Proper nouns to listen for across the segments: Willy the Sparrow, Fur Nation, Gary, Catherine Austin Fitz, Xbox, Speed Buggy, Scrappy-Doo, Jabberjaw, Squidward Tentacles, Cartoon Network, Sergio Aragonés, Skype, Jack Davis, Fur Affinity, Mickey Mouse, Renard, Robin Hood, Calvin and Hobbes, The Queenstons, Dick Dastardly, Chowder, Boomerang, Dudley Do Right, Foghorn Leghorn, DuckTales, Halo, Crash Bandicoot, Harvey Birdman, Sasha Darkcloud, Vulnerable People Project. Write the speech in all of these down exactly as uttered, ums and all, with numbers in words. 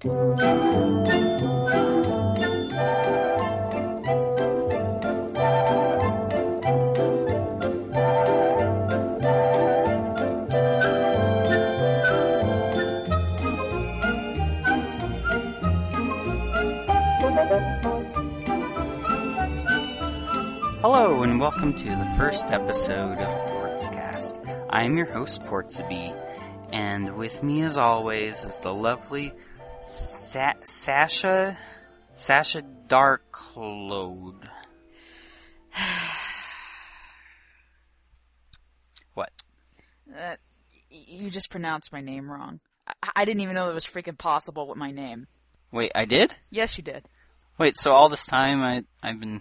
Hello and welcome to the first episode of Portzcast. I'm your host, Portzebie, and with me as always is the lovely Sa- Sasha, Sasha Darkcloud. What? Uh, you just pronounced my name wrong. I-, I didn't even know it was freaking possible with my name. Wait, I did? Yes, you did. Wait, so all this time I I've been.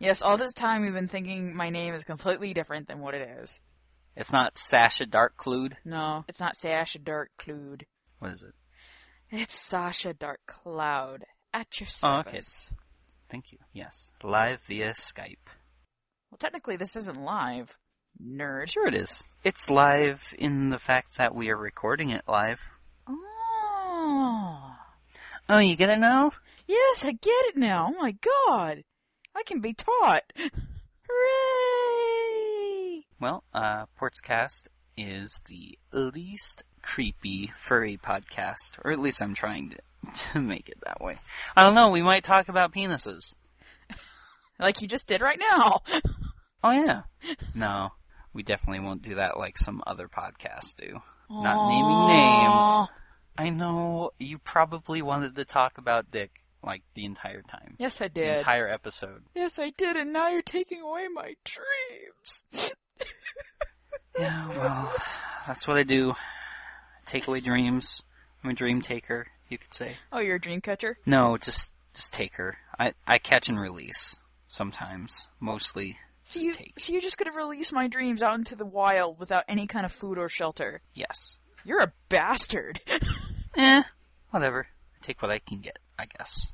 Yes, all this time you've been thinking my name is completely different than what it is. It's not Sasha Darkcloud? No, it's not Sasha Darkcloud. What is it? It's Sasha Darkcloud, at your service. Oh, okay. Thank you. Yes. Live via Skype. Well, technically this isn't live, nerd. Sure it is. It's live in the fact that we are recording it live. Oh. Oh, you get it now? Yes, I get it now. Oh my god. I can be taught. Hooray! Well, uh, Portzcast is the least creepy furry podcast, or at least I'm trying to, to make it that way. I don't know, we might talk about penises. Like you just did right now. Oh yeah. No, we definitely won't do that like some other podcasts do. Aww. Not naming names. I know, you probably wanted to talk about dick like the entire time. Yes, I did. The entire episode. Yes, I did, and now you're taking away my dreams. Yeah, well, that's what I do. Take away dreams. I'm a dream taker, you could say. Oh, you're a dream catcher? No, just just taker. I, I catch and release sometimes. Mostly so just you, take. So you're just going to release my dreams out into the wild without any kind of food or shelter? Yes. You're a bastard. Eh, whatever. I take what I can get, I guess.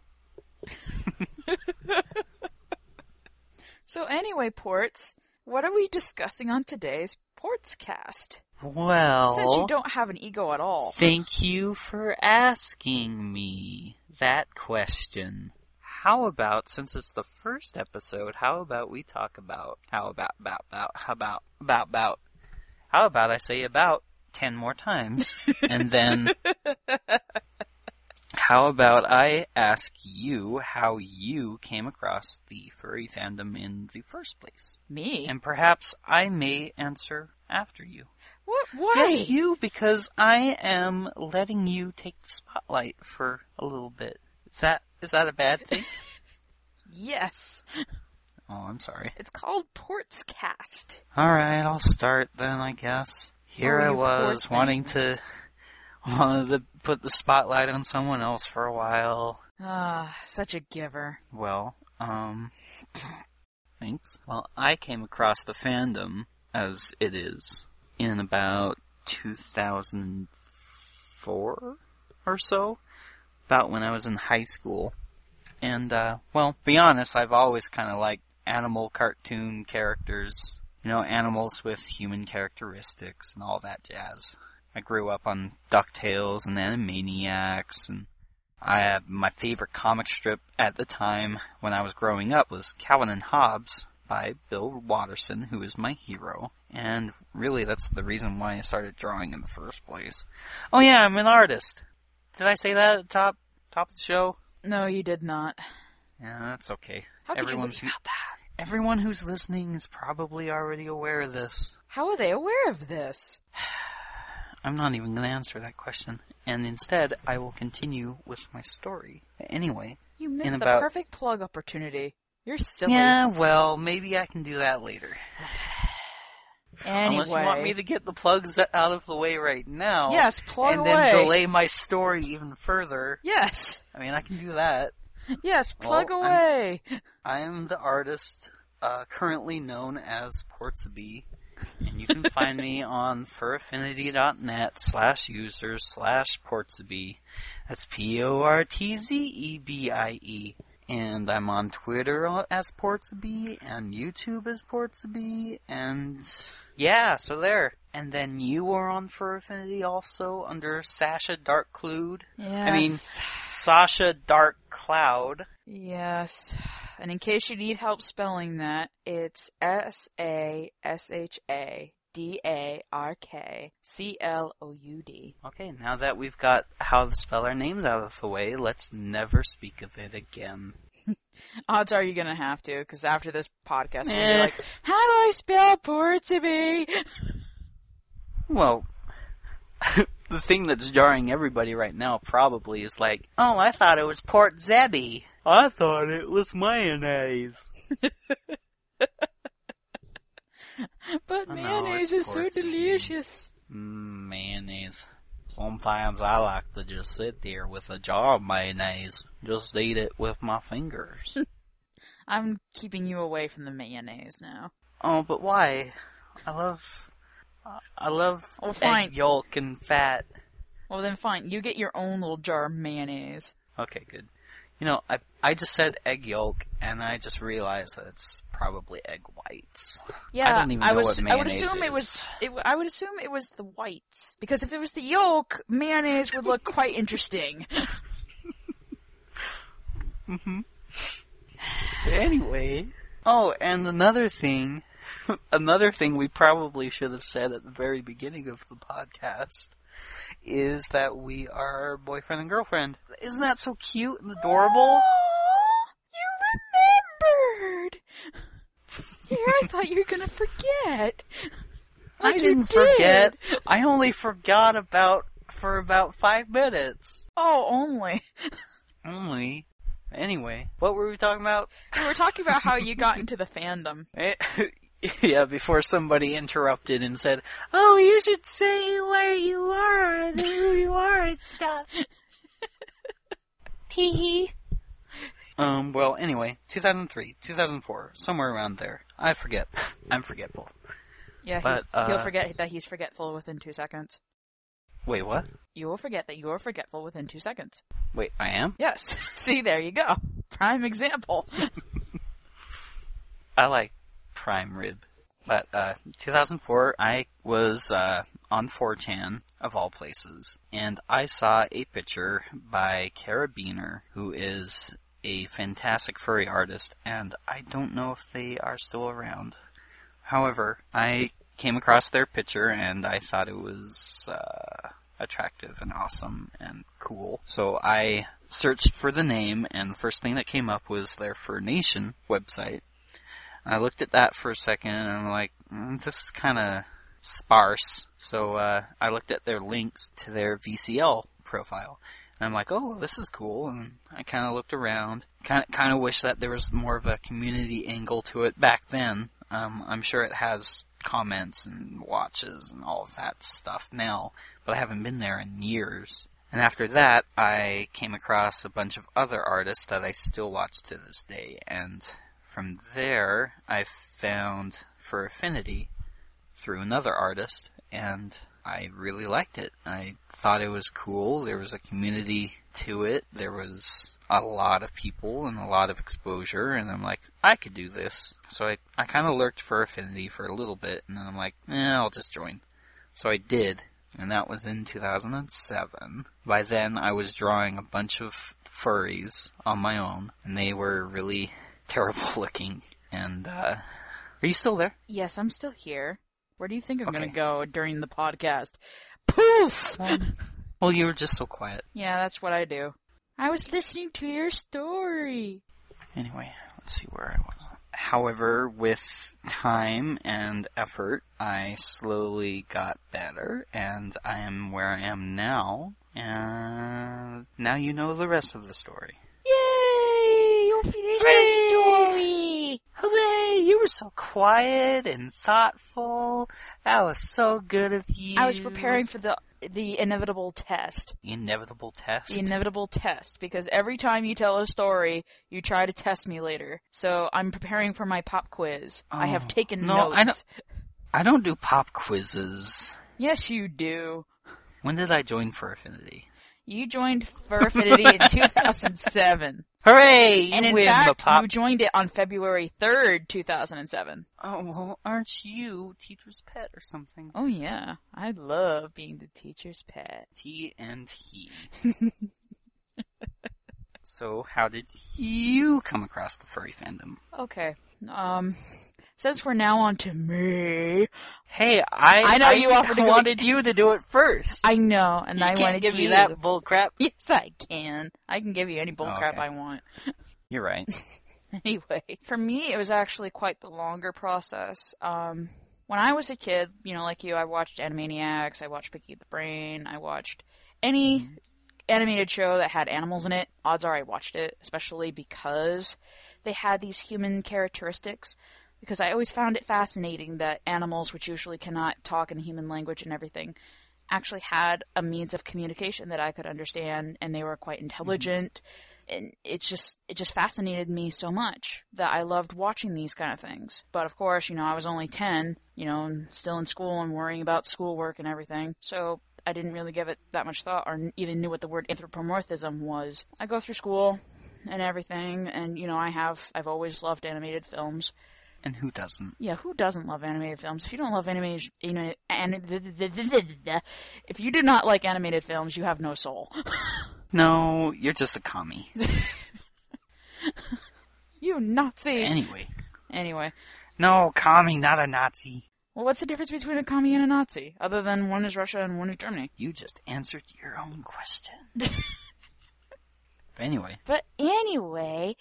So anyway, Ports, what are we discussing on today's Portzcast? Well, since you don't have an ego at all. Thank you for asking me that question. How about, since it's the first episode, how about we talk about, how about, about, about, how about, about, about, how about I say about ten more times, and then how about I ask you how you came across the furry fandom in the first place? Me? And perhaps I may answer after you. What? Why? Yes, you, because I am letting you take the spotlight for a little bit. Is that is that a bad thing? Yes. Oh, I'm sorry. It's called Portzcast. All right, I'll start then, I guess. Here oh, I was wanting to wanted to put the spotlight on someone else for a while. Ah, oh, such a giver. Well, um, thanks. Well, I came across the fandom as it is in about two thousand four or so, about when I was in high school. And, uh, well, to be honest, I've always kind of liked animal cartoon characters, you know, animals with human characteristics and all that jazz. I grew up on DuckTales and Animaniacs, and I uh, my favorite comic strip at the time when I was growing up was Calvin and Hobbes by Bill Watterson, who is my hero. And really, that's the reason why I started drawing in the first place. Oh yeah, I'm an artist. Did I say that at the top, top of the show? No, you did not. Yeah, that's okay. How could you leave out that? Everyone who's listening is probably already aware of this. How are they aware of this? I'm not even going to answer that question. And instead, I will continue with my story. Anyway. You missed in the about... perfect plug opportunity. You're silly. Yeah, well, maybe I can do that later. Anyway. Unless you want me to get the plugs out of the way right now. Yes, plug and away. And then delay my story even further. Yes. I mean, I can do that. Yes, plug well, away. I am the artist uh, currently known as Portzebie. And you can find me on furaffinity.net slash user slash Portzebie. That's P O R T Z E B I E. And I'm on Twitter as Portzebie, and YouTube as Portzebie, and yeah, so there. And then you were on Fur Affinity also under Sasha Darkcloud. Yes. I mean, Sasha Darkcloud. Yes. And in case you need help spelling that, it's S A S H A D A R K C L O U D. Okay, now that we've got how to spell our names out of the way, let's never speak of it again. Odds are you're going to have to, because after this podcast, you're eh. like, how do I spell Portzebie? Well, the thing that's jarring everybody right now probably is like, oh, I thought it was Portzebie. I thought it was mayonnaise. But mayonnaise is so delicious. Mm, mayonnaise. Sometimes I like to just sit there with a jar of mayonnaise. Just eat it with my fingers. I'm keeping you away from the mayonnaise now. Oh, but why? I love... I love well, egg yolk and fat. Well, then fine. You get your own little jar of mayonnaise. Okay, good. You know, I I just said egg yolk, and I just realized that it's probably egg whites. Yeah, I don't even know I was, what mayonnaise I would assume is. It was, it, I would assume it was the whites, because if it was the yolk, mayonnaise would look quite interesting. Mm-hmm. Anyway. Oh, and another thing, another thing we probably should have said at the very beginning of the podcast is that we are boyfriend and girlfriend. Isn't that so cute and adorable? Oh, you remembered! Here, I thought you were going to forget. Like I didn't did. forget. I only forgot about for about five minutes. Oh, only. Only. Anyway, what were we talking about? We were talking about how you got into the fandom. Yeah, before somebody interrupted and said, oh, you should say where you are and who you are and stuff. Teehee. Um, well, anyway, two thousand three, two thousand four, somewhere around there. I forget. I'm forgetful. Yeah, but, he's, uh, he'll forget that he's forgetful within two seconds. Wait, what? You will forget that you are forgetful within two seconds. Wait, I am? Yes. See, there you go. Prime example. I like prime rib. But uh, two thousand four, I was uh, on four chan, of all places, and I saw a picture by Cara Beener, who is a fantastic furry artist, and I don't know if they are still around. However, I came across their picture, and I thought it was uh, attractive and awesome and cool. So I searched for the name, and the first thing that came up was their Fur Nation website. I looked at that for a second, and I'm like, mm, this is kind of sparse. So uh, I looked at their links to their V C L profile, and I'm like, oh, this is cool. And I kind of looked around, kind of kind of wish that there was more of a community angle to it back then. Um, I'm sure it has comments and watches and all of that stuff now, but I haven't been there in years. And after that, I came across a bunch of other artists that I still watch to this day, and from there, I found Fur Affinity through another artist, and I really liked it. I thought it was cool. There was a community to it. There was a lot of people and a lot of exposure, and I'm like, I could do this. So I, I kind of lurked Fur Affinity for a little bit, and then I'm like, eh, I'll just join. So I did, and that was in two thousand seven. By then, I was drawing a bunch of furries on my own, and they were really terrible looking. And, uh, are you still there? Yes, I'm still here. Where do you think I'm okay. going to go during the podcast? Poof! Well, well, you were just so quiet. Yeah, that's what I do. I was listening to your story. Anyway, let's see where I was. However, with time and effort, I slowly got better, and I am where I am now. And now you know the rest of the story. Finish the story! Hooray! You were so quiet and thoughtful. That was so good of you. I was preparing for the the inevitable test. Inevitable test? The inevitable test, because every time you tell a story, you try to test me later. So I'm preparing for my pop quiz. Oh, I have taken no, notes. I don't, I don't do pop quizzes. Yes, you do. When did I join Fur Affinity? You joined Fur Affinity in two thousand seven. Hooray! You and in win fact, the pop. You joined it on February third, two thousand seven. Oh, well, aren't you teacher's pet or something? Oh, yeah. I love being the teacher's pet. T and he. So, how did you come across the furry fandom? Okay. Um... Since we're now on to me... Hey, I, I, know I you offered to wanted you to do it first. I know, and you I wanted you... You can't give me that bull crap. Yes, I can. I can give you any bull oh, crap okay. I want. You're right. Anyway, for me, it was actually quite the longer process. Um, when I was a kid, you know, like you, I watched Animaniacs, I watched Pinky the Brain, I watched any animated show that had animals in it. Odds are I watched it, especially because they had these human characteristics. Because I always found it fascinating that animals, which usually cannot talk in human language and everything, actually had a means of communication that I could understand, and they were quite intelligent. Mm-hmm. And it's just, it just fascinated me so much that I loved watching these kind of things. But of course, you know, I was only ten, you know, and still in school and worrying about schoolwork and everything. So I didn't really give it that much thought or even knew what the word anthropomorphism was. I go through school and everything, and, you know, I have, I've always loved animated films. And who doesn't? Yeah, who doesn't love animated films? If you don't love animated, you know, if you do not like animated films, you have no soul. No, you're just a commie. You Nazi. Anyway. Anyway. No, commie, not a Nazi. Well, what's the difference between a commie and a Nazi, other than one is Russia and one is Germany? You just answered your own question. But anyway. But anyway,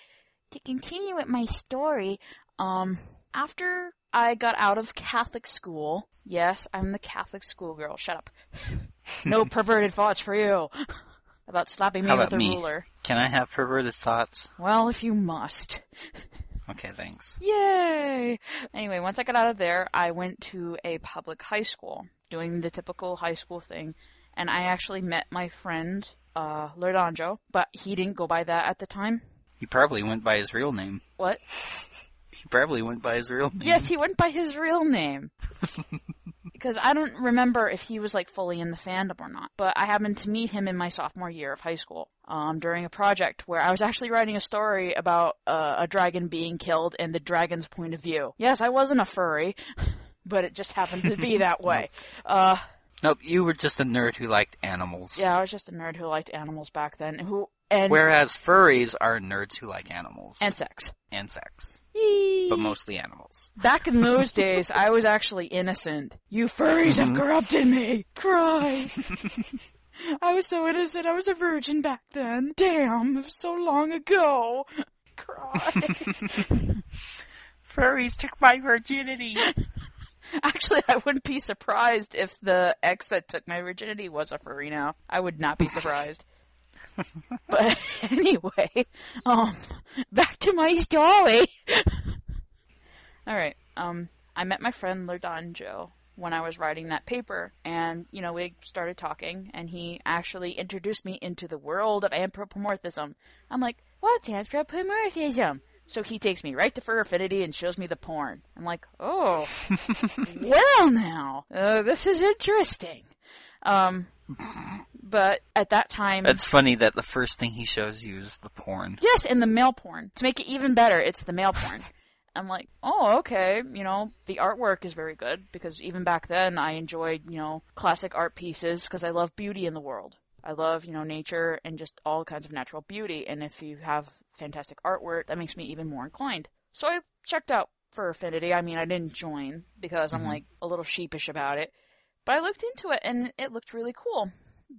to continue with my story. Um, after I got out of Catholic school, yes, I'm the Catholic schoolgirl, shut up. No perverted thoughts for you about slapping me How about with a me? ruler. Can I have perverted thoughts? Well, if you must. Okay, thanks. Yay! Anyway, once I got out of there, I went to a public high school, doing the typical high school thing, and I actually met my friend, uh, Lord Anjo, but he didn't go by that at the time. He probably went by his real name. What? He probably went by his real name. Yes, he went by his real name. Because I don't remember if he was, like, fully in the fandom or not. But I happened to meet him in my sophomore year of high school um, during a project where I was actually writing a story about uh, a dragon being killed and the dragon's point of view. Yes, I wasn't a furry, but it just happened to be that way. Nope. Uh, nope, you were just a nerd who liked animals. Yeah, I was just a nerd who liked animals back then. Who and Whereas furries are nerds who like animals. And sex. And sex. But mostly animals. Back in those days, I was actually innocent. You furries have corrupted me. Cry. I was so innocent. I was a virgin back then. Damn, it was so long ago. Cry. Furries took my virginity. Actually, I wouldn't be surprised if the ex that took my virginity was a furry now. I would not be surprised. But anyway, um, back to my story. Alright, um, I met my friend Lord Anjo when I was writing that paper, and, you know, we started talking, and he actually introduced me into the world of anthropomorphism. I'm like, what's anthropomorphism? So he takes me right to Fur Affinity and shows me the porn. I'm like, oh, well now, uh, this is interesting. Um... But at that time... That's funny that the first thing he shows you is the porn. Yes, and the male porn. To make it even better, it's the male porn. I'm like, oh, okay, you know, the artwork is very good, because even back then I enjoyed, you know, classic art pieces, because I love beauty in the world. I love, you know, nature and just all kinds of natural beauty, and if you have fantastic artwork, that makes me even more inclined. So I checked out Fur Affinity. I mean, I didn't join, because mm-hmm. I'm, like, a little sheepish about it. But I looked into it, and it looked really cool.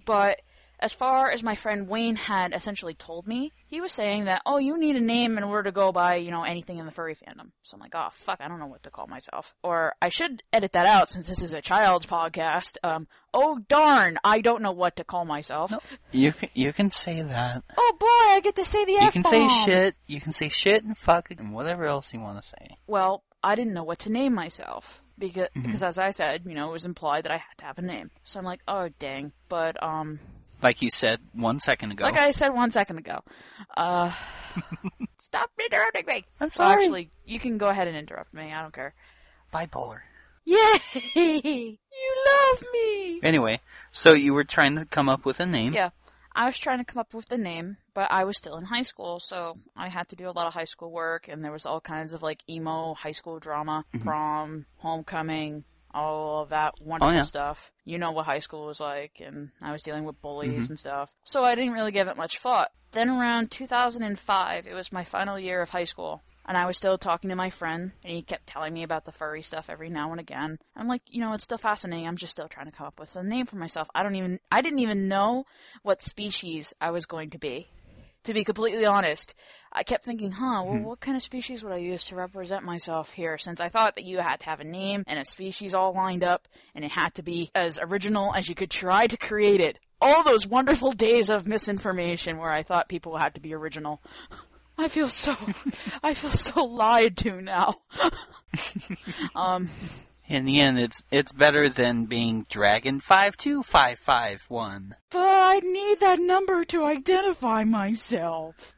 But as far as my friend Wayne had essentially told me, he was saying that, oh, you need a name in order to go by, you know, anything in the furry fandom. So I'm like, oh, fuck, I don't know what to call myself. Or I should edit that out since this is a child's podcast. Um, oh, darn, I don't know what to call myself. Nope. You, you can say that. Oh, boy, I get to say the F-bomb. You can say shit. You can say shit and fuck and whatever else you want to say. Well, I didn't know what to name myself. Because, mm-hmm. because as I said, you know, it was implied that I had to have a name. So I'm like, oh, dang. But, um... Like you said one second ago. Like I said one second ago. Uh... Stop interrupting me! I'm sorry! Well, actually, you can go ahead and interrupt me. I don't care. Bipolar. Yay! You love me! Anyway, so you were trying to come up with a name. Yeah. I was trying to come up with a name, but I was still in high school, so I had to do a lot of high school work, and there was all kinds of, like, emo, high school drama, mm-hmm. prom, homecoming, all of that wonderful oh, yeah. stuff. You know what high school was like, and I was dealing with bullies mm-hmm. and stuff. So I didn't really give it much thought. Then around two thousand five, it was my final year of high school. And I was still talking to my friend, and he kept telling me about the furry stuff every now and again. I'm like, you know, it's still fascinating. I'm just still trying to come up with a name for myself. I don't even, I didn't even know what species I was going to be. To be completely honest, I kept thinking, huh, well, hmm. what kind of species would I use to represent myself here? Since I thought that you had to have a name and a species all lined up, and it had to be as original as you could try to create it. All those wonderful days of misinformation where I thought people had to be original. I feel so, I feel so lied to now. um, In the end, it's it's better than being Dragon five two five five one. But I need that number to identify myself.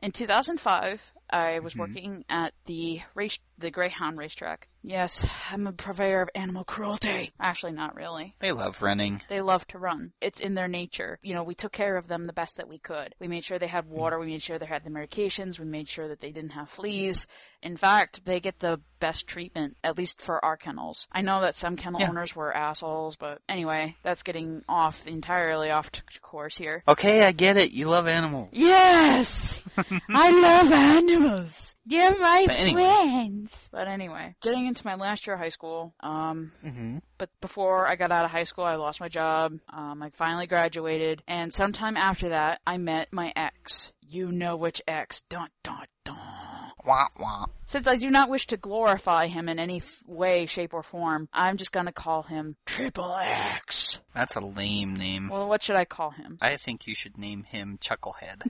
In two thousand five, I was mm-hmm. working at the race, the Greyhound racetrack. Yes, I'm a purveyor of animal cruelty. Actually, not really. They love running. They love to run. It's in their nature. You know, we took care of them the best that we could. We made sure they had water. We made sure they had the medications. We made sure that they didn't have fleas. In fact, they get the best treatment, at least for our kennels. I know that some kennel yeah. owners were assholes, but anyway, that's getting off entirely off course here. Okay, I get it. You love animals. Yes! I love animals. They're my but anyway. friends. But anyway, getting into my last year of high school, um, mm-hmm. but before I got out of high school, I lost my job. Um, I finally graduated, and sometime after that, I met my ex. You know which ex. Dun, dun, dun. Wah, wah. Since I do not wish to glorify him in any f- way, shape, or form, I'm just going to call him Triple X. That's a lame name. Well, what should I call him? I think you should name him Chucklehead.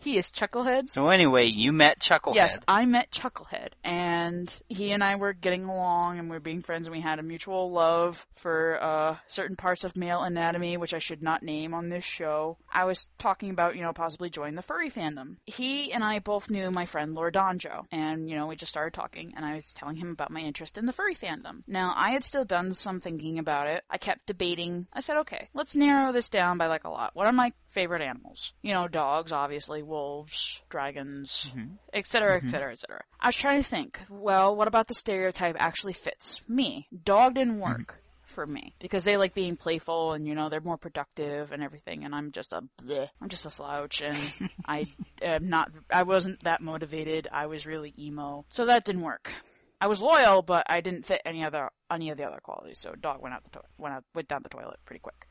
He is Chucklehead. So anyway, you met Chucklehead. Yes, I met Chucklehead. And he and I were getting along and we were being friends and we had a mutual love for uh, certain parts of male anatomy, which I should not name on this show. I was talking about, you know, possibly joining the furry fandom. He and I both knew my friend Lord Anjo. And, you know, we just started talking and I was telling him about my interest in the furry fandom. Now, I had still done some thinking about it. I kept debating. I said, okay, let's narrow this down by like a lot. What are my favorite animals? You know, dogs, obviously. Wolves, dragons, et cetera, et cetera, et cetera. I was trying to think, well, what about the stereotype actually fits me? Dog didn't work mm-hmm. for me because they like being playful and, you know, they're more productive and everything. And I'm just a, bleh, I'm just a slouch and I am not, I wasn't that motivated. I was really emo. So that didn't work. I was loyal, but I didn't fit any other, any of the other qualities. So dog went out the toilet, went out, went down the toilet pretty quick.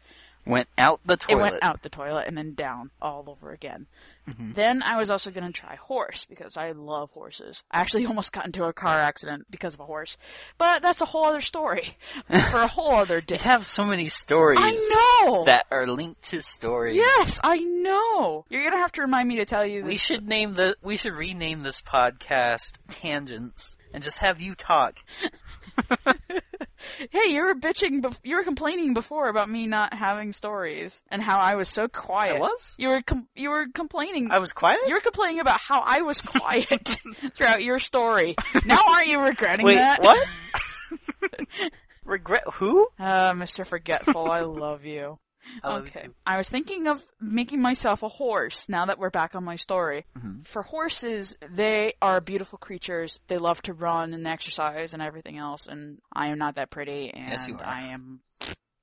Went out the toilet. It went out the toilet and then down all over again. Mm-hmm. Then I was also going to try horse because I love horses. I actually almost got into a car accident because of a horse. But that's a whole other story for a whole other day. You have so many stories I know. that are linked to stories. Yes, I know. You're going to have to remind me to tell you this. We should name the, we should rename this podcast Tangents and just have you talk. Hey, you were bitching, bef- you were complaining before about me not having stories and how I was so quiet. I was? You were, com- you were complaining. I was quiet? You were complaining about how I was quiet throughout your story. Now aren't you regretting Wait, that? What? Regret who? Uh, Mister Forgetful, I love you. I love okay. you too. I was thinking of making myself a horse now that we're back on my story. Mm-hmm. For horses, they are beautiful creatures. They love to run and exercise and everything else, and I am not that pretty, and yes, you are. I am...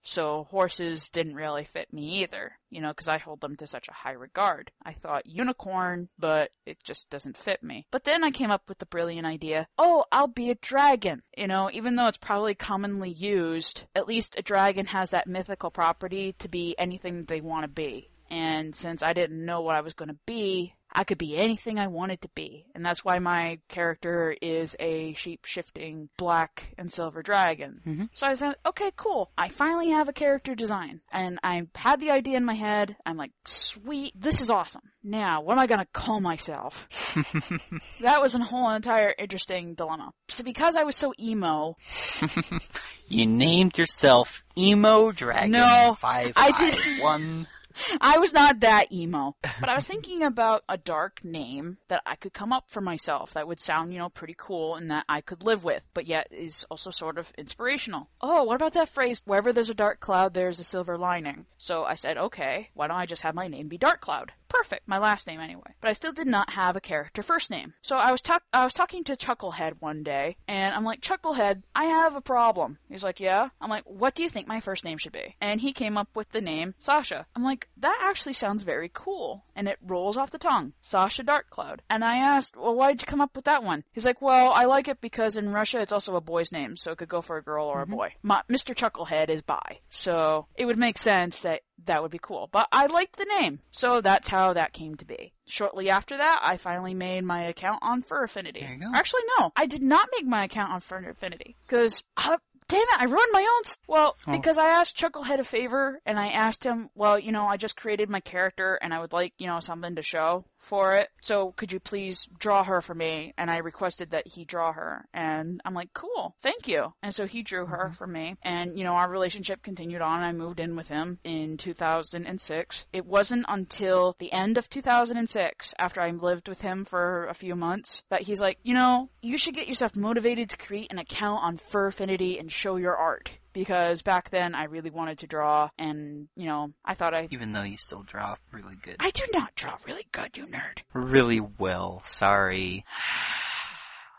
So horses didn't really fit me either, you know, because I hold them to such a high regard. I thought unicorn, but it just doesn't fit me. But then I came up with the brilliant idea, oh, I'll be a dragon. You know, even though it's probably commonly used, at least a dragon has that mythical property to be anything that they want to be. And since I didn't know what I was going to be, I could be anything I wanted to be. And that's why my character is a shape-shifting black and silver dragon. Mm-hmm. So I said, okay, cool. I finally have a character design. And I had the idea in my head. I'm like, sweet, this is awesome. Now, what am I going to call myself? That was a whole entire interesting dilemma. So because I was so emo... You named yourself Emo Dragon five I did. one I was not that emo. But I was thinking about a dark name that I could come up for myself that would sound, you know, pretty cool and that I could live with, but yet is also sort of inspirational. Oh, what about that phrase, wherever there's a dark cloud, there's a silver lining? So I said, okay, why don't I just have my name be Darkcloud? Perfect. My last name anyway. But I still did not have a character first name. So I was, ta- I was talking to Chucklehead one day, and I'm like, Chucklehead, I have a problem. He's like, yeah? I'm like, what do you think my first name should be? And he came up with the name Sasha. I'm like, that actually sounds very cool, and it rolls off the tongue. Sasha Darkcloud. And I asked, well, why'd you come up with that one? He's like, well, I like it because in Russia it's also a boy's name, so it could go for a girl or mm-hmm. a boy. My, Mister Chucklehead is bi, so it would make sense that that would be cool. But I liked the name, so that's how that came to be. Shortly after that, I finally made my account on Fur Affinity. There you go. Actually, no, I did not make my account on Fur Affinity, because... Damn it, I ruined my own... St- well, oh. because I asked Chucklehead a favor, and I asked him, well, you know, I just created my character, and I would like, you know, something to show for it, so could you please draw her for me? And I requested that he draw her, and I'm like, cool, thank you. And so he drew her mm-hmm. for me, and, you know, our relationship continued on. I moved in with him in two thousand six. It wasn't until the end of two thousand six, after I lived with him for a few months, that he's like, you know, you should get yourself motivated to create an account on Fur Affinity and show your art. Because back then, I really wanted to draw, and, you know, I thought I... Even though you still draw really good. I do not draw really good, you nerd. Really well, sorry.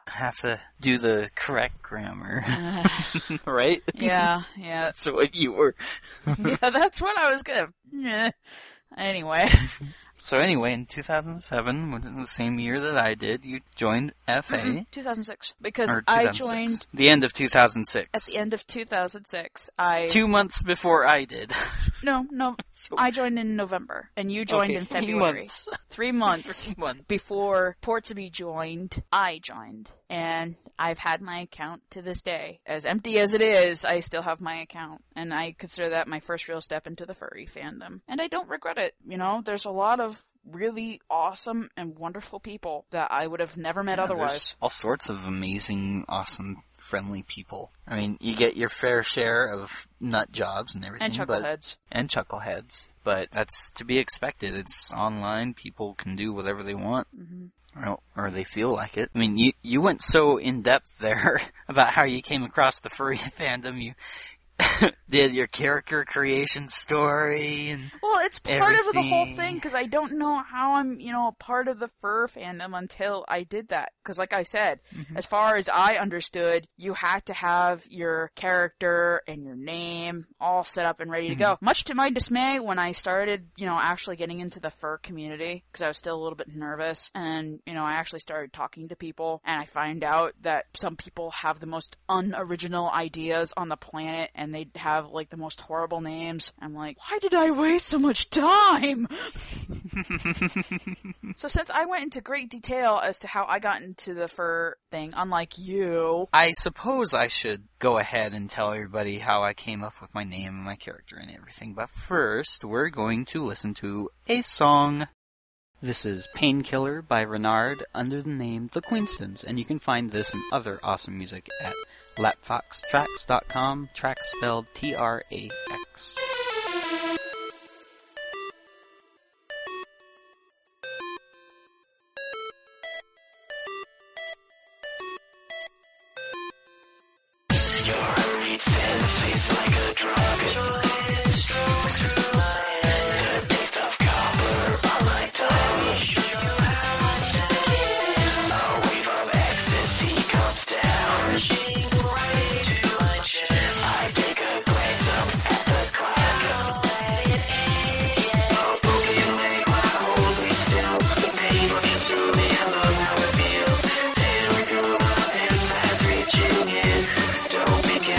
I have to do the correct grammar. Uh, right? Yeah, yeah. That's what you were... yeah, that's what I was gonna... Anyway... So anyway, in two thousand seven, which is the same year that I did, you joined F A. Mm-hmm. two thousand six. Because two thousand six. I joined... The end of two thousand six. At the end of two thousand six, I... Two months before I did. No, no. So... I joined in November, and you joined okay, in February. Three months. Three months. Three months. Before Portzebie joined, I joined. And I've had my account to this day. As empty as it is, I still have my account. And I consider that my first real step into the furry fandom. And I don't regret it. You know, there's a lot of... of really awesome and wonderful people that I would have never met yeah, otherwise. There's all sorts of amazing, awesome, friendly people. I mean, you get your fair share of nut jobs and everything. And chuckleheads. But, and chuckleheads. But that's to be expected. It's online. People can do whatever they want. Mm-hmm. Or, or they feel like it. I mean, you, you went so in-depth there about how you came across the furry fandom. You... did your character creation story and well, it's part everything. Of the whole thing because I don't know how I'm, you know, a part of the fur fandom until I did that. Because, like I said, mm-hmm. as far as I understood, you had to have your character and your name all set up and ready mm-hmm. to go. Much to my dismay, when I started, you know, actually getting into the fur community, because I was still a little bit nervous, and you know, I actually started talking to people, and I find out that some people have the most unoriginal ideas on the planet, and And they have, like, the most horrible names. I'm like, why did I waste so much time? So since I went into great detail as to how I got into the fur thing, unlike you... I suppose I should go ahead and tell everybody how I came up with my name and my character and everything. But first, we're going to listen to a song. This is Painkiller by Renard under the name The Queenstons. And you can find this and other awesome music at... lapfoxtracks dot com, tracks spelled T R A X. Don't make it.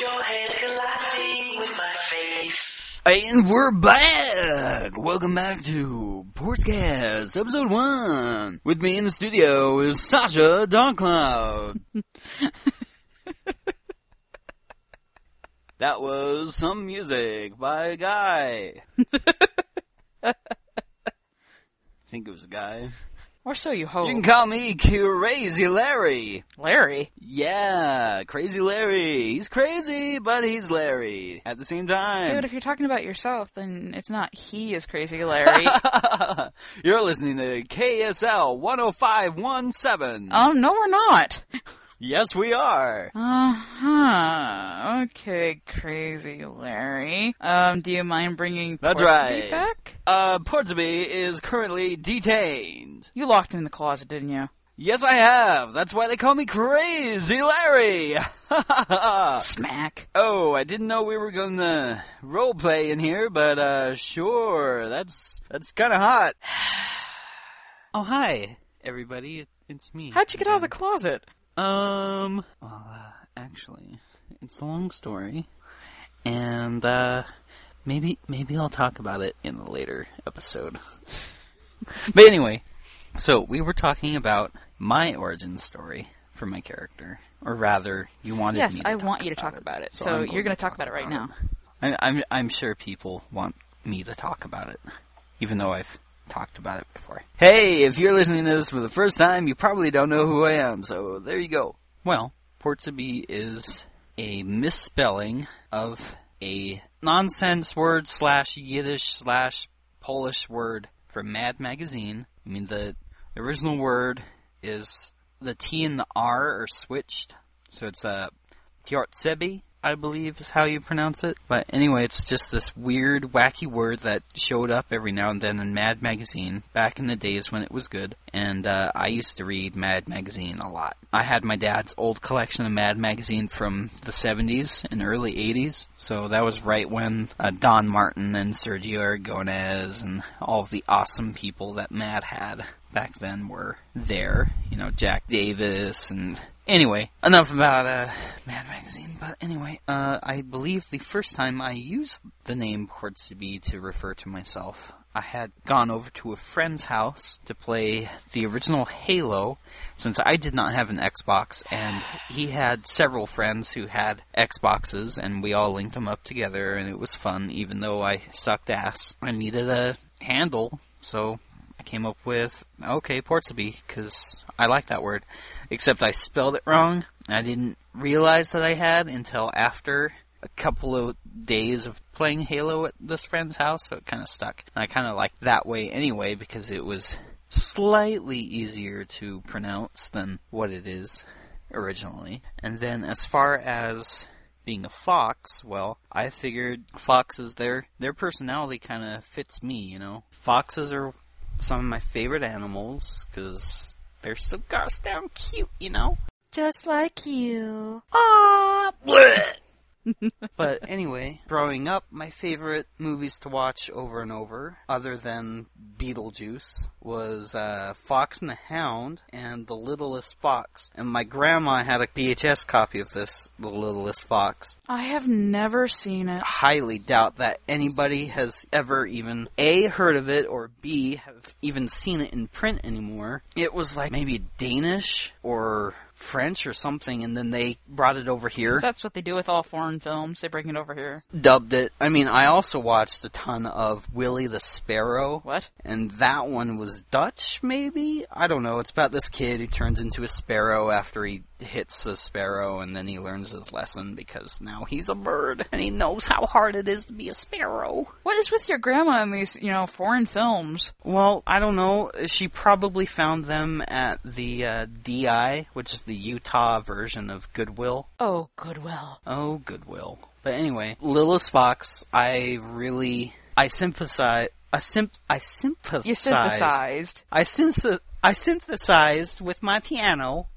Your head colliding with my face. And we're back! Welcome back to Portzcast, episode one. With me in the studio is Sasha Darkcloud. That was some music by a guy. I think it was a guy. Or so you hope. You can call me Crazy Larry. Larry? Yeah, Crazy Larry. He's crazy, but he's Larry at the same time. Dude, if you're talking about yourself, then it's not he is Crazy Larry. You're listening to K S L one oh five point one seven. Oh, no, we're not. Yes, we are. Uh-huh. Okay, Crazy Larry. Um, do you mind bringing That's Portzby right. back? Uh, Portzby is currently detained. You locked him in the closet, didn't you? Yes, I have. That's why they call me Crazy Larry. Smack. Oh, I didn't know we were going to roleplay in here, but, uh, sure. That's, that's kind of hot. Oh, hi, everybody. It, it's me. How'd you get out of the closet? Um, well, uh, actually, it's a long story, and, uh, maybe, maybe I'll talk about it in a later episode. But anyway, so we were talking about my origin story for my character, or rather, you wanted yes, me to I talk want you to talk about it, about it. so, so you're going to talk about it right now. I, I'm, I'm sure people want me to talk about it, even though I've talked about it before. Hey, if you're listening to this for the first time, you probably don't know who I am, so there you go. Well, Portzebie is a misspelling of a nonsense word slash Yiddish slash Polish word from Mad Magazine. I mean, the original word is the T and the R are switched, so it's a Portzebie, I believe is how you pronounce it. But anyway, it's just this weird, wacky word that showed up every now and then in Mad Magazine back in the days when it was good. And uh, I used to read Mad Magazine a lot. I had my dad's old collection of Mad Magazine from the seventies and early eighties. So that was right when uh, Don Martin and Sergio Aragonés and all of the awesome people that Mad had back then were there. You know, Jack Davis and... Anyway, enough about uh, Mad Magazine, but anyway, uh, I believe the first time I used the name Portzebie to refer to myself, I had gone over to a friend's house to play the original Halo, since I did not have an Xbox, and he had several friends who had Xboxes, and we all linked them up together, and it was fun, even though I sucked ass. I needed a handle, so... came up with, okay, Portzebie, because I like that word. Except I spelled it wrong. I didn't realize that I had until after a couple of days of playing Halo at this friend's house, so it kind of stuck. And I kind of liked that way anyway, because it was slightly easier to pronounce than what it is originally. And then as far as... being a fox, well, I figured foxes, their, their personality kind of fits me, you know? Foxes are... some of my favorite animals, because they're so gosh-darn cute, you know? Just like you. Ah, But anyway, growing up, my favorite movies to watch over and over, other than Beetlejuice, was uh, Fox and the Hound and The Littlest Fox. And my grandma had a V H S copy of this, The Littlest Fox. I have never seen it. I highly doubt that anybody has ever even A, heard of it, or B, have even seen it in print anymore. It was like maybe Danish or... French or something, and then they brought it over here. That's what they do with all foreign films. They bring it over here. Dubbed it. I mean, I also watched a ton of Willy the Sparrow. What? And that one was Dutch, maybe? I don't know. It's about this kid who turns into a sparrow after he hits a sparrow, and then he learns his lesson because now he's a bird, and he knows how hard it is to be a sparrow. What is with your grandma in these, you know, foreign films? Well, I don't know. She probably found them at the uh, D I, which is the Utah version of Goodwill. Oh, Goodwill. Oh, Goodwill. But anyway, Littlest Fox, I really... I sympathize... I sympathized. I sympathized. You synthesized. I, synth- I synthesized with my piano...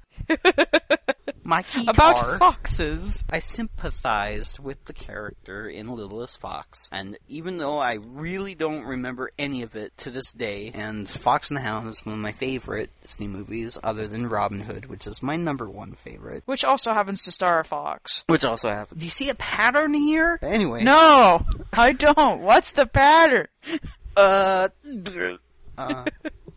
My my guitar, about foxes. I sympathized with the character in Littlest Fox, and even though I really don't remember any of it to this day, and Fox and the Hound is one of my favorite Disney movies, other than Robin Hood, which is my number one favorite. Which also happens to star a fox. Which also happens. Do you see a pattern here? Anyway. No, I don't. What's the pattern? Uh, uh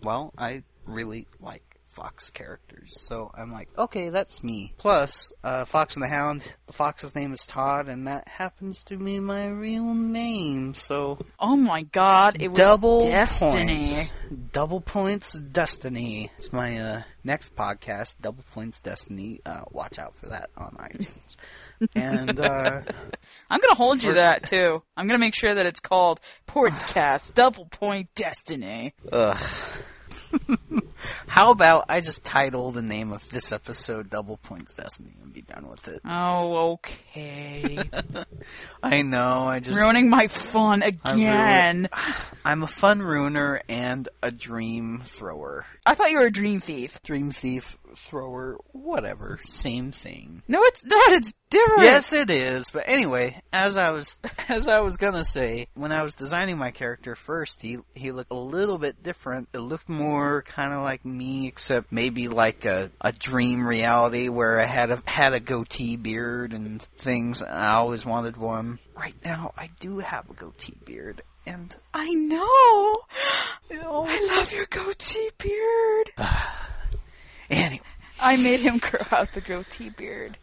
well, I really like Fox characters, so I'm like, okay, that's me. Plus, uh, Fox and the Hound, the fox's name is Todd, and that happens to be my real name, so... Oh my god, it was Double Destiny. Points. Double Points Destiny. It's my, uh, next podcast, Double Points Destiny. Uh, watch out for that on iTunes. And, uh... I'm gonna hold first... you to that, too. I'm gonna make sure that it's called Portzcast Double Point Destiny. Ugh. How about I just title the name of this episode Double Points Destiny and be done with it? Oh, okay. I know, I just... Ruining my fun again. Really, I'm a fun ruiner and a dream thrower. I thought you were a dream thief. Dream thief, thrower, whatever. Same thing. No, it's not. It's different. Yes, it is. But anyway, as I was as I was gonna say, when I was designing my character first, he he looked a little bit different. It looked more kind of like me, except maybe like a, a dream reality where I had a had a goatee beard and things. I always wanted one. Right now, I do have a goatee beard. And I know. I love your goatee beard. Anyway. I made him grow out the goatee beard.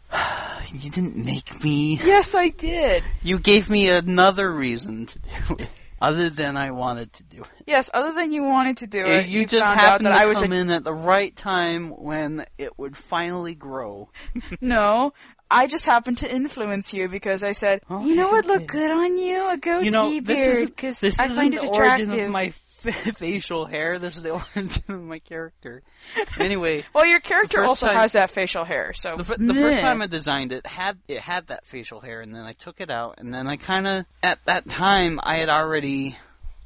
You didn't make me. Yes, I did. You gave me another reason to do it. Other than I wanted to do it. Yes, other than you wanted to do it. You, you just happened that to I was come a... in at the right time when it would finally grow. No, I just happened to influence you because I said, okay, you know what looked good on you? A goatee you know, beard. Because I find it attractive. Origin of my facial hair. This is the origin of my character. Anyway, well, your character also time, has that facial hair. So the, the first time I designed it, had it had that facial hair, and then I took it out, and then I kind of at that time I had already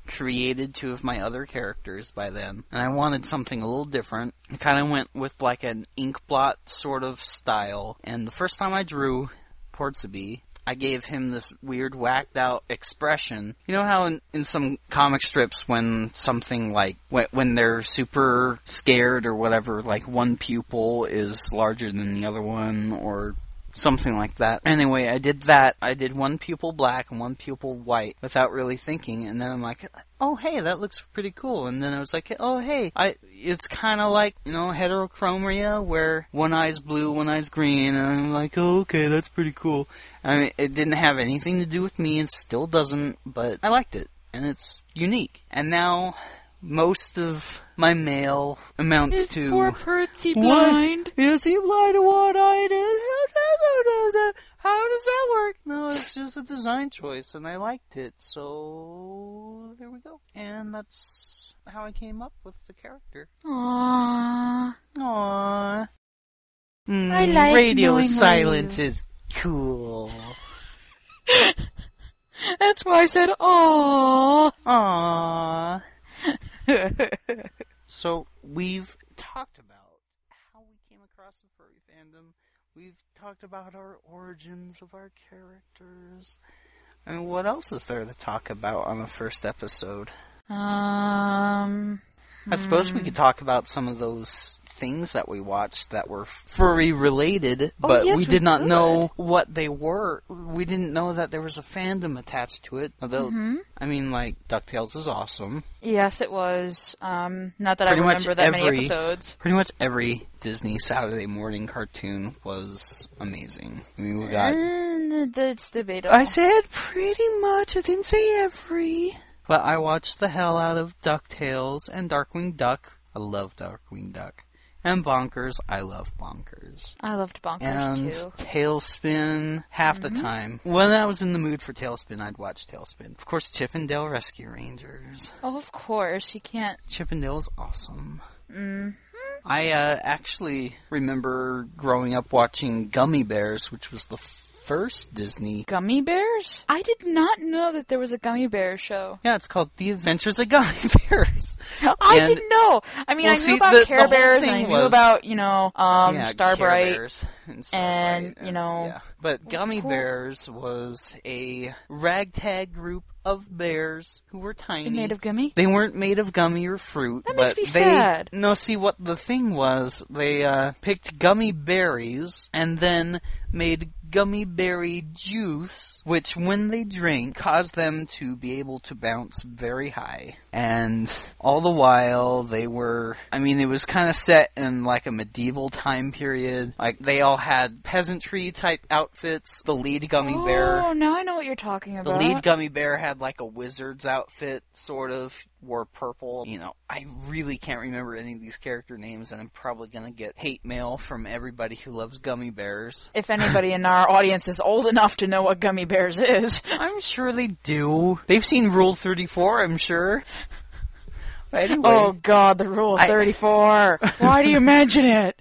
created two of my other characters by then, and I wanted something a little different. I kind of went with like an ink blot sort of style, and the first time I drew Portzebie, I gave him this weird, whacked-out expression. You know how in, in some comic strips when something like, when, when they're super scared or whatever, like one pupil is larger than the other one or something like that. Anyway, I did that. I did one pupil black and one pupil white without really thinking, and then I'm like, oh, hey, that looks pretty cool. And then I was like, oh, hey, I it's kind of like, you know, heterochromia, where one eye's blue, one eye's green, and I'm like, oh, okay, that's pretty cool. I mean, it didn't have anything to do with me, it still doesn't, but I liked it, and it's unique. And now, most of my mail amounts is to... Is poor Pertsy blind? What? Is he blind and one-eyed? How does that work? No, it's just a design choice, and I liked it, so there we go. And that's how I came up with the character. Aww. Aww. Mm, I like radio silence you. Is cool. That's why I said aww. Aww. So, we've talked about how we came across the furry fandom. We've talked about our origins of our characters. I mean, what else is there to talk about on the first episode? Um... I suppose we could talk about some of those things that we watched that were furry-related, oh, but yes, we did we not could. know what they were. We didn't know that there was a fandom attached to it. Although, mm-hmm. I mean, like, DuckTales is awesome. Yes, it was. Um, not that pretty I remember that every, many episodes. Pretty much every Disney Saturday morning cartoon was amazing. I mean, we got... Uh, that's debatable. I said pretty much. I didn't say every... But I watched the hell out of DuckTales and Darkwing Duck. I love Darkwing Duck. And Bonkers. I love Bonkers. I loved Bonkers, and too. And Tailspin half mm-hmm. the time. When I was in the mood for Tailspin, I'd watch Tailspin. Of course, Chip and Dale Rescue Rangers. Oh, of course. You can't... Chip and Dale's awesome. Mm-hmm. I uh, actually remember growing up watching Gummy Bears, which was the... first Disney Gummy Bears? I did not know that there was a Gummy Bear show. Yeah, it's called The Adventures of Gummy Bears. I and, didn't know. I mean, well, I knew see, about the, Care the Bears and I knew was, about, you know, um, yeah, Starbright. and stuff. And, right? and you know... Yeah. But Gummy cool. Bears was a ragtag group of bears who were tiny. Made of gummy? They weren't made of gummy or fruit. That but makes me they, sad. No, see, what the thing was, they uh, picked gummy berries and then made gummy berry juice, which when they drink caused them to be able to bounce very high. And all the while they were, I mean, it was kind of set in like a medieval time period. Like they all had peasantry type outfits. The lead gummy oh, bear. Oh, now I know what you're talking about. The lead gummy bear had like a wizard's outfit, sort of. Wore purple. You know, I really can't remember any of these character names, and I'm probably going to get hate mail from everybody who loves gummy bears. If anybody in our audience is old enough to know what gummy bears is. I'm sure they do. They've seen Rule thirty-four, I'm sure. But anyway, oh, God, the Rule thirty-four. I... Why do you mention it?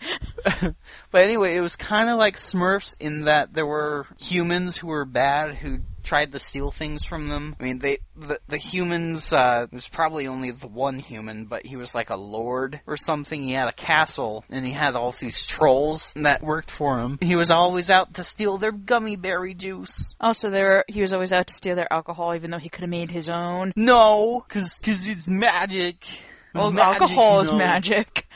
But anyway, it was kind of like Smurfs in that there were humans who were bad, who tried to steal things from them. I mean, they the, the humans, uh, there's probably only the one human, but he was like a lord or something. He had a castle, and he had all these trolls that worked for him. He was always out to steal their gummy berry juice. Oh, so they were, he was always out to steal their alcohol, even though he could have made his own? No, because cause it's magic. Well, magic, alcohol no. is magic.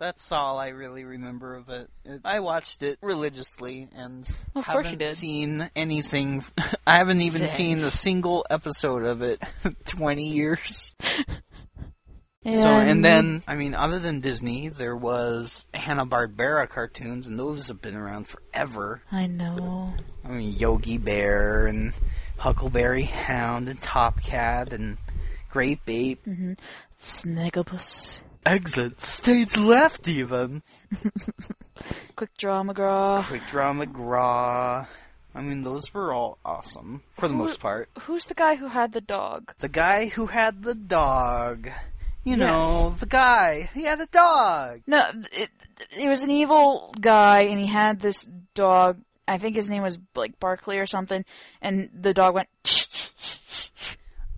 That's all I really remember of it. it I watched it religiously and well, haven't seen anything. I haven't even Six. seen a single episode of it in twenty years. And... So, and then, I mean, other than Disney, there was Hanna-Barbera cartoons, and those have been around forever. I know. I mean, Yogi Bear and Huckleberry Hound and Top Cat and Grape Ape. Mm-hmm. Snigglepus. Exit stage left, even. Quick Draw McGraw. Quick Draw McGraw. I mean, those were all awesome, for the Who, most part. Who's the guy who had the dog? The guy who had the dog. You yes. know, the guy. He had a dog. No, it, it was an evil guy, and he had this dog. I think his name was, like, Barkley or something. And the dog went...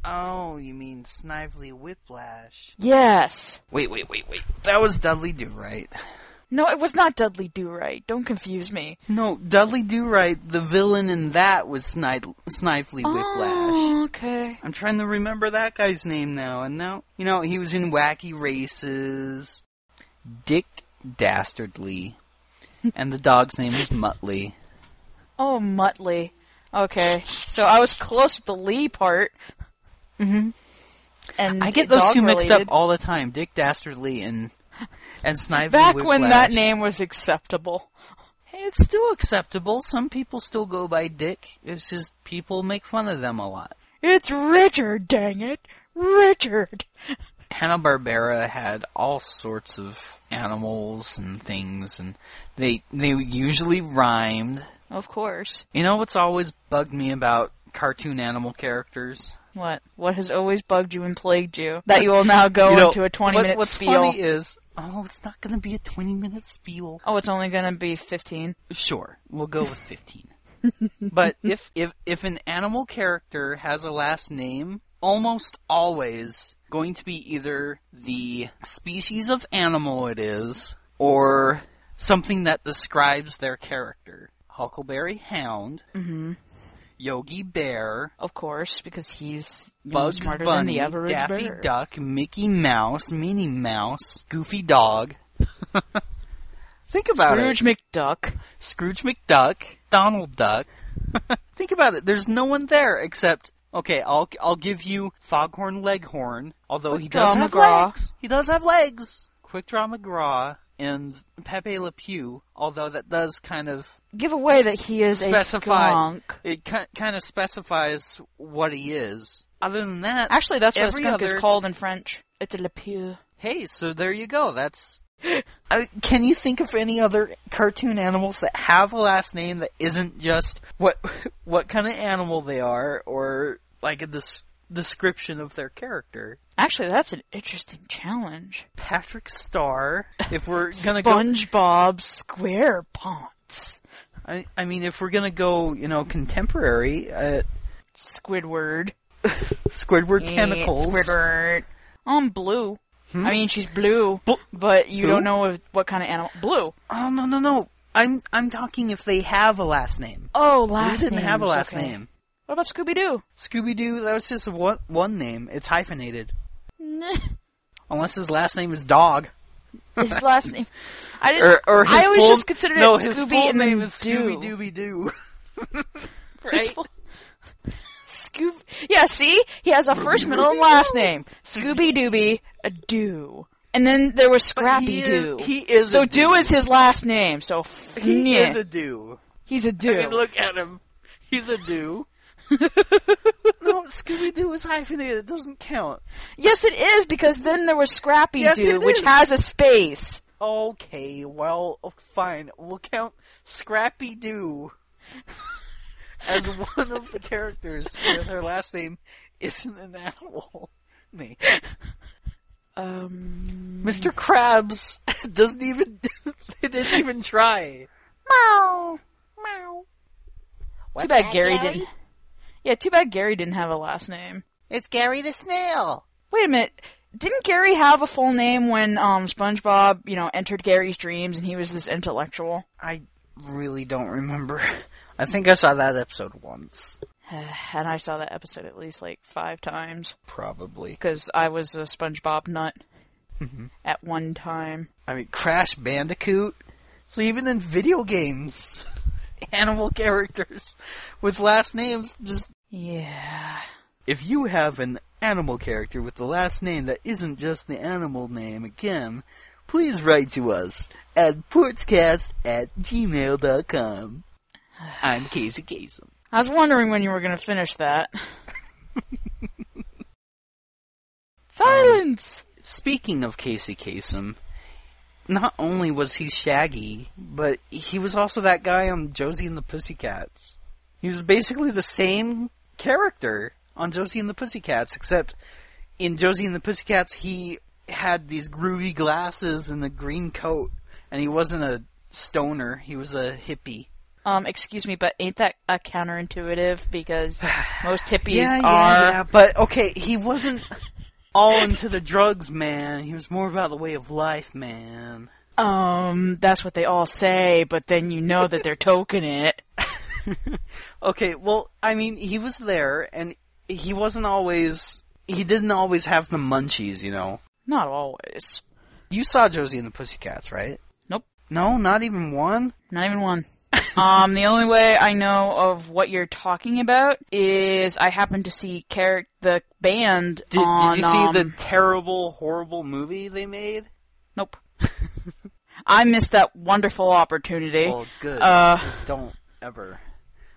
Oh, you mean Snidely Whiplash? Yes. Wait, wait, wait, wait. That was Dudley Do Right. No, it was not Dudley Do Right. Don't confuse me. No, Dudley Do Right, the villain in that was Snidely Whiplash. Oh, okay. I'm trying to remember that guy's name now. And now, you know, he was in Wacky Races. Dick Dastardly. And the dog's name was Muttley. Oh, Muttley. Okay. So I was close with the Lee part. Mm-hmm. And I get those two mixed related. Up all the time. Dick Dastardly and and Snively Back Whiplash. When that name was acceptable. Hey, it's still acceptable. Some people still go by Dick. It's just people make fun of them a lot. It's Richard, dang it. Richard. Hanna-Barbera had all sorts of animals and things, and they they usually rhymed. Of course. You know what's always bugged me about cartoon animal characters? What? What has always bugged you and plagued you that you will now go you know, into a twenty-minute what, spiel? What's funny is, oh, it's not going to be a twenty-minute spiel. Oh, it's only going to be fifteen. Sure, we'll go with fifteen. But if if if an animal character has a last name, almost always going to be either the species of animal it is or something that describes their character. Huckleberry Hound. Mm-hmm. Yogi Bear. Of course, because he's Bugs smarter Bunny, than the average Daffy bear. Duck, Mickey Mouse, Minnie Mouse, Goofy Dog. Think about Scrooge it. Scrooge McDuck. Scrooge McDuck, Donald Duck. Think about it. There's no one there except, okay, I'll I'll give you Foghorn Leghorn, although Quick he does have McGraw. legs. He does have legs. Quick Draw McGraw. And Pepe Le Pew, although that does kind of... give away that he is specify, a skunk. It kind of specifies what he is. Other than that... Actually, that's what a skunk other... is called in French. It's a Le Pew. Hey, so there you go. That's... I, can you think of any other cartoon animals that have a last name that isn't just what what kind of animal they are or like a dis- description of their character? Actually, that's an interesting challenge. Patrick Star, if we're gonna SpongeBob go... SquarePants. I I mean, if we're gonna go, you know, contemporary, uh... Squidward. Squidward tentacles. It's Squidward. Oh, I'm blue. Hmm? I mean, she's blue, Bl- but you blue? Don't know if, what kind of animal. Blue. Oh no no no! I'm I'm talking if they have a last name. Oh, last name. They didn't have a last okay. name. What about Scooby-Doo? Scooby-Doo, that was just one, one name. It's hyphenated. Unless his last name is Dog. His last name. I didn't. Or, or his I always full, just considered no, it Scooby. No, his full name is Scooby-Dooby-Doo. Right? Full, Scoob. Yeah, see? He has a first, middle, and last name. Scooby-Dooby-Doo. And then there was Scrappy-Doo. He is, he is so a Doo. So Doo is his last name, so... He yeah. is a Doo. He's a Doo. I mean, look at him. He's a Doo. No, Scooby-Doo is hyphenated. It doesn't count. Yes, it is, because then there was Scrappy-Doo, yes, which is. has a space. Okay, well, fine. We'll count Scrappy-Doo as one of the characters with her last name isn't an animal name. Um, Mister Krabs doesn't even. They didn't even try. Meow, meow. What's too bad that, Gary, Gary didn't. Yeah, too bad Gary didn't have a last name. It's Gary the Snail. Wait a minute. Didn't Gary have a full name when um SpongeBob, you know, entered Gary's dreams and he was this intellectual? I really don't remember. I think I saw that episode once. And I saw that episode at least like five times. Probably. Because I was a SpongeBob nut mm-hmm. at one time. I mean, Crash Bandicoot. So even in video games, animal characters with last names just... Yeah. If you have an animal character with the last name that isn't just the animal name again, please write to us at portzcast at gmail dot com. I'm Casey Kasem. I was wondering when you were going to finish that. Silence! Um, speaking of Casey Kasem, not only was he Shaggy, but he was also that guy on Josie and the Pussycats. He was basically the same character on Josie and the Pussycats, except in Josie and the Pussycats, he had these groovy glasses and a green coat, and he wasn't a stoner, he was a hippie. Um, excuse me, but ain't that uh, counterintuitive? Because most hippies yeah, yeah, are... Yeah, but okay, he wasn't all into the drugs, man. He was more about the way of life, man. Um, that's what they all say, but then you know that they're toking it. Okay, well, I mean, he was there, and he wasn't always... He didn't always have the munchies, you know? Not always. You saw Josie and the Pussycats, right? Nope. No, not even one? Not even one. um, the only way I know of what you're talking about is I happened to see char- the band did, on... Did you see um... the terrible, horrible movie they made? Nope. I missed that wonderful opportunity. Well, good. Uh, Don't ever.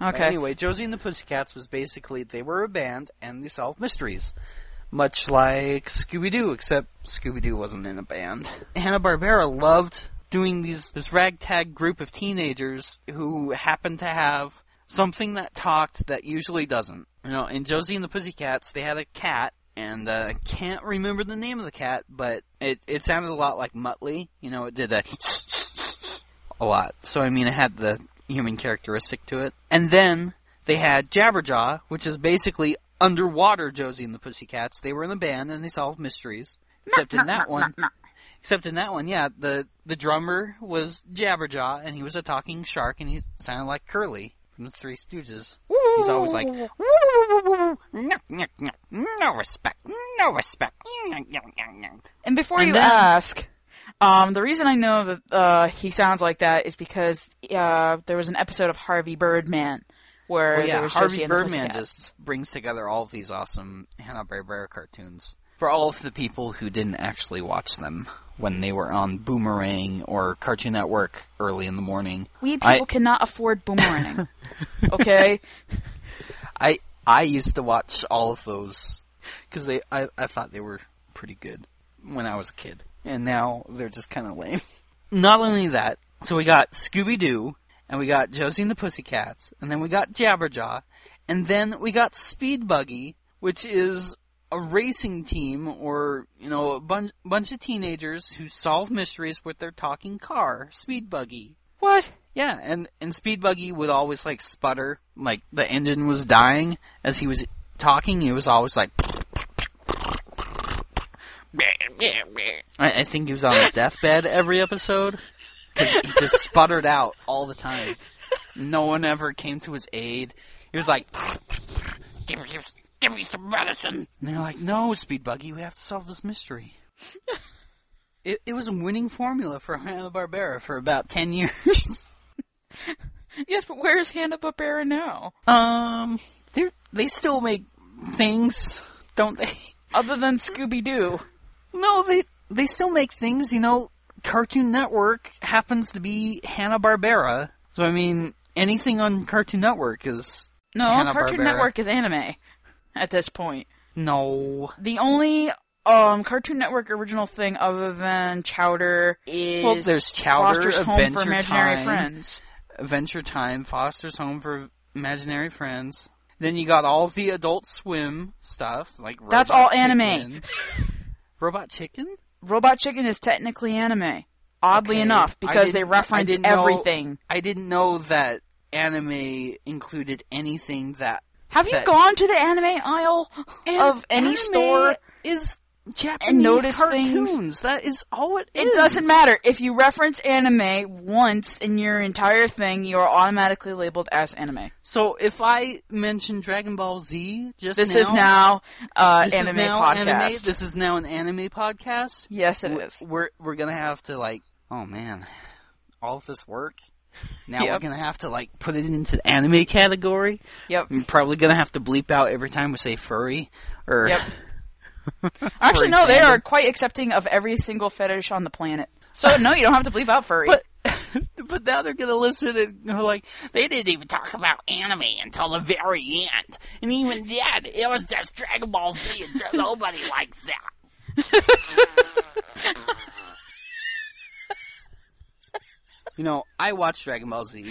Okay. But anyway, Josie and the Pussycats was basically, they were a band and they solved mysteries. Much like Scooby-Doo, except Scooby-Doo wasn't in a band. Hanna-Barbera loved... doing these this ragtag group of teenagers who happen to have something that talked that usually doesn't. You know, in Josie and the Pussycats, they had a cat, and uh, I can't remember the name of the cat, but it, it sounded a lot like Muttley. You know, it did a a lot. So, I mean, it had the human characteristic to it. And then they had Jabberjaw, which is basically underwater Josie and the Pussycats. They were in a band, and they solved mysteries. Except in that one... Except in that one, yeah, the, the drummer was Jabberjaw, and he was a talking shark, and he sounded like Curly from the Three Stooges. He's always like, no, no, no, no respect, no respect. And before you and then, ask, um, the reason I know that uh, he sounds like that is because uh, there was an episode of Harvey Birdman where well, yeah, there was Harvey Josie and Birdman just brings together all of these awesome Hanna-Barbera cartoons. For all of the people who didn't actually watch them when they were on Boomerang or Cartoon Network early in the morning. We people I... cannot afford Boomerang. Okay? I I used to watch all of those because they I, I thought they were pretty good when I was a kid. And now they're just kind of lame. Not only that, so we got Scooby-Doo, and we got Josie and the Pussycats, and then we got Jabberjaw, and then we got Speed Buggy, which is... a racing team or, you know, a bunch, bunch of teenagers who solve mysteries with their talking car, Speed Buggy. What? Yeah, and, and Speed Buggy would always, like, sputter, like, the engine was dying as he was talking. He was always like... I, I think he was on his deathbed every episode. because he just sputtered out all the time. No one ever came to his aid. He was like, give me, give me some medicine. And they're like, no, Speed Buggy, we have to solve this mystery. It, it was a winning formula for Hanna-Barbera for about ten years. Yes, but where's Hanna-Barbera now? Um, they they still make things, don't they? Other than Scooby-Doo. No, they they still make things. You know, Cartoon Network happens to be Hanna-Barbera. So, I mean, anything on Cartoon Network is No, Hanna-Barbera. Cartoon Network is anime at this point. No. The only um Cartoon Network original thing other than Chowder is well, there's Chowder, Foster's Home for Imaginary Friends. Adventure Time, Foster's Home for Imaginary Friends. Then you got all the Adult Swim stuff, like Robot That's all Chicken. Anime. Robot Chicken? Robot Chicken is technically anime. Oddly okay. enough, because they reference I everything. Know, I didn't know that anime included anything that... Have that, you gone to the anime aisle of any store? Is Japanese and notice cartoons. Things. That is all it is. It doesn't matter. If you reference anime once in your entire thing, you are automatically labeled as anime. So if I mention Dragon Ball Z just this now... This is now uh this anime is now podcast. Anime, this is now an anime podcast? Yes, it is. We're, we're going to have to, like, oh man, all of this work? Now yep. we're going to have to, like, put it into the anime category? Yep. We're probably going to have to bleep out every time we say furry or... Yep. Actually, no, they are quite accepting of every single fetish on the planet. So, no, you don't have to bleep out furry. But, but now they're going to listen and go like, they didn't even talk about anime until the very end. And even then, it was just Dragon Ball Z and nobody likes that. You know, I watched Dragon Ball Z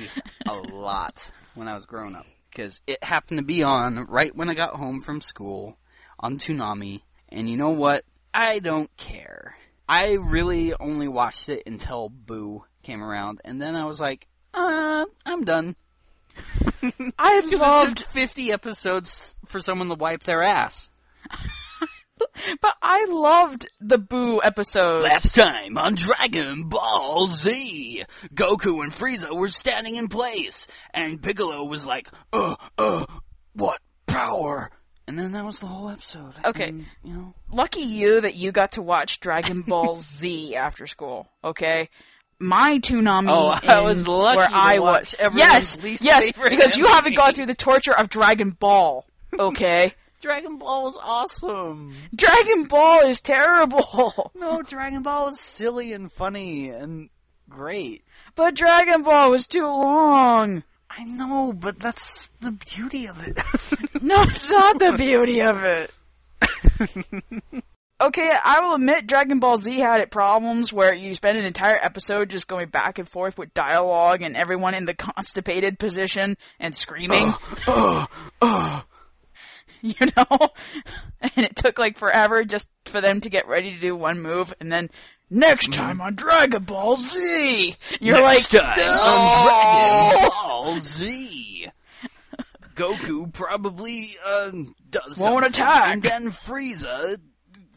a lot when I was growing up. Because it happened to be on right when I got home from school on Toonami. And you know what? I don't care. I really only watched it until Boo came around. And then I was like, uh, I'm done. I loved it took fifty episodes for someone to wipe their ass. But I loved the Boo episode. Last time on Dragon Ball Z, Goku and Frieza were standing in place. And Piccolo was like, uh, uh, what power? And then that was the whole episode. Okay. And, you know. Lucky you that you got to watch Dragon Ball Z after school, okay? My Toonami oh, I was lucky where I was. Yes, least yes, because you haven't gone through the torture of Dragon Ball, okay? Dragon Ball was awesome. Dragon Ball is terrible. No, Dragon Ball is silly and funny and great. But Dragon Ball was too long. I know, but that's the beauty of it. No, it's not the beauty of it. Okay, I will admit Dragon Ball Z had it problems where you spend an entire episode just going back and forth with dialogue and everyone in the constipated position and screaming. Uh, uh, uh. You know? And it took like forever just for them to get ready to do one move and then... Next time on Dragon Ball Z! You're Next like, time no! on Dragon Ball Z! Goku probably, um, does something. Won't attack! And then Frieza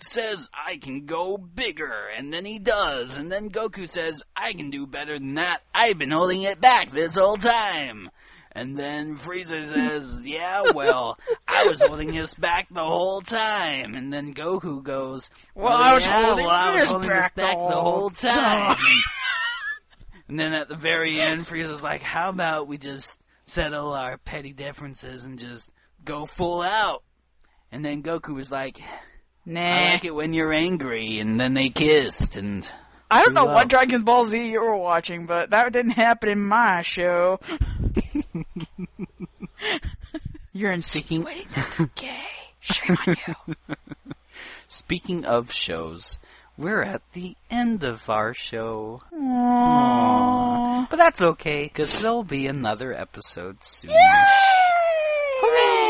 says, I can go bigger, and then he does. And then Goku says, I can do better than that. I've been holding it back this whole time. And then Frieza says, yeah, well, I was holding this back the whole time. And then Goku goes, well, well I was yeah, holding, well, this, I was holding back this back the whole time. And then at the very end, Frieza's like, how about we just settle our petty differences and just go full out? And then Goku was like, nah. I like it when you're angry. And then they kissed. And I don't know love. what Dragon Ball Z you were watching, but that didn't happen in my show. You're in speaking. Wait, gay. Shame on you. Speaking of shows, we're at the end of our show. Aww. Aww. But that's okay, because there'll be another episode soon. Yay! Hooray!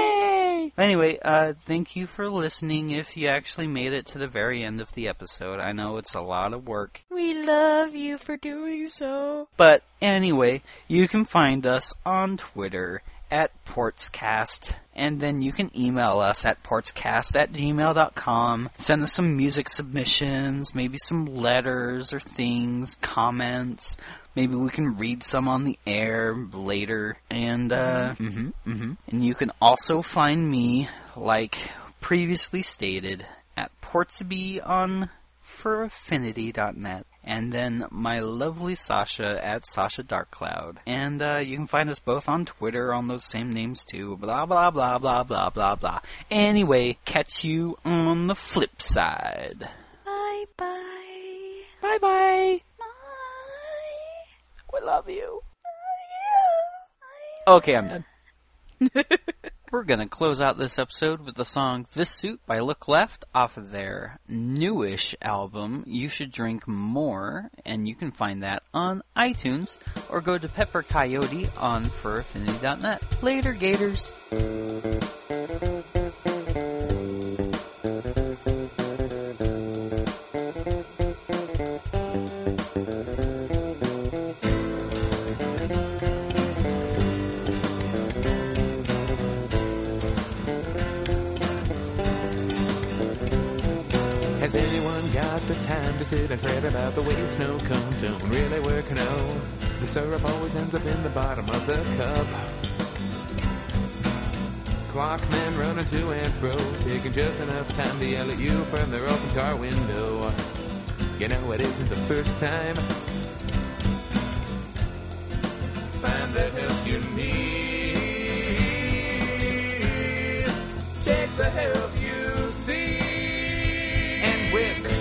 Anyway, uh, thank you for listening. If you actually made it to the very end of the episode, I know it's a lot of work. We love you for doing so. But anyway, you can find us on Twitter. At Portzcast, and then you can email us at portzcast at gmail dot com. Send us some music submissions, maybe some letters or things, comments, Maybe we can read some on the air later. And, uh, mm-hmm, mm-hmm. And you can also find me, like previously stated, at Portzby on fur affinity dot net. And then my lovely Sasha at Sasha Darkcloud. And uh, you can find us both on Twitter on those same names too. Blah, blah, blah, blah, blah, blah, blah. Anyway, catch you on the flip side. Bye-bye. Bye-bye. Bye. We love you. Love you. Okay, I'm done. We're going to close out this episode with the song This Suit by Look Left off of their newish album, You Should Drink More, and you can find that on iTunes or go to Pepper Coyote on fur affinity dot net. Later, Gators! Time to sit and fret about the way snow comes down. Really working out. The syrup always ends up in the bottom of the cup. Clockmen running to and fro, taking just enough time to yell at you from their open car window. You know it isn't the first time. Find the help you need. Take the help you see. And with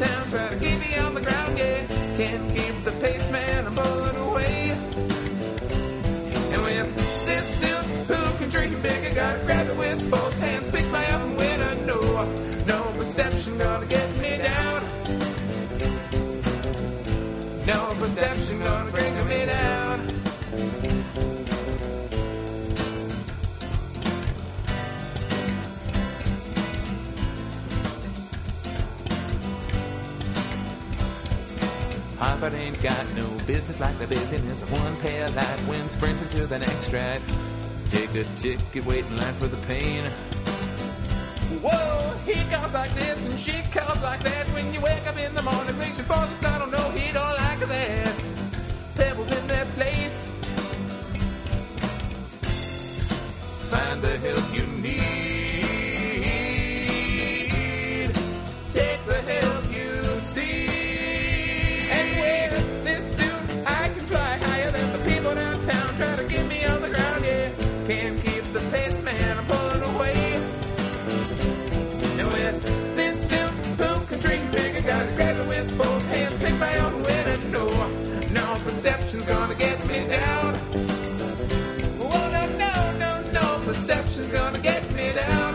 town, try to keep me on the ground, yeah. Can't keep the pace, man, I'm blowing away. And with this suit, who can dream big? I gotta grab it with both hands, pick my up and win. I know no perception gonna get me down. No perception gonna bring me down. But ain't got no business like the busyness of one pale light wind sprinting to the next ride. Take a ticket, wait in line for the pain. Whoa, he calls like this and she calls like that. When you wake up in the morning, reaching for the sun, oh no, he don't like that. Pebbles in their place. Find the help you need. Take the help. Can't keep the pace, man, I'm pulling away. And with this suit, who can drink big? I gotta grab it with both hands, pick my own winner. No, no perception's gonna get me down. Oh, no, no, no, no perception's gonna get me down.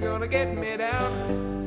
Gonna get me down.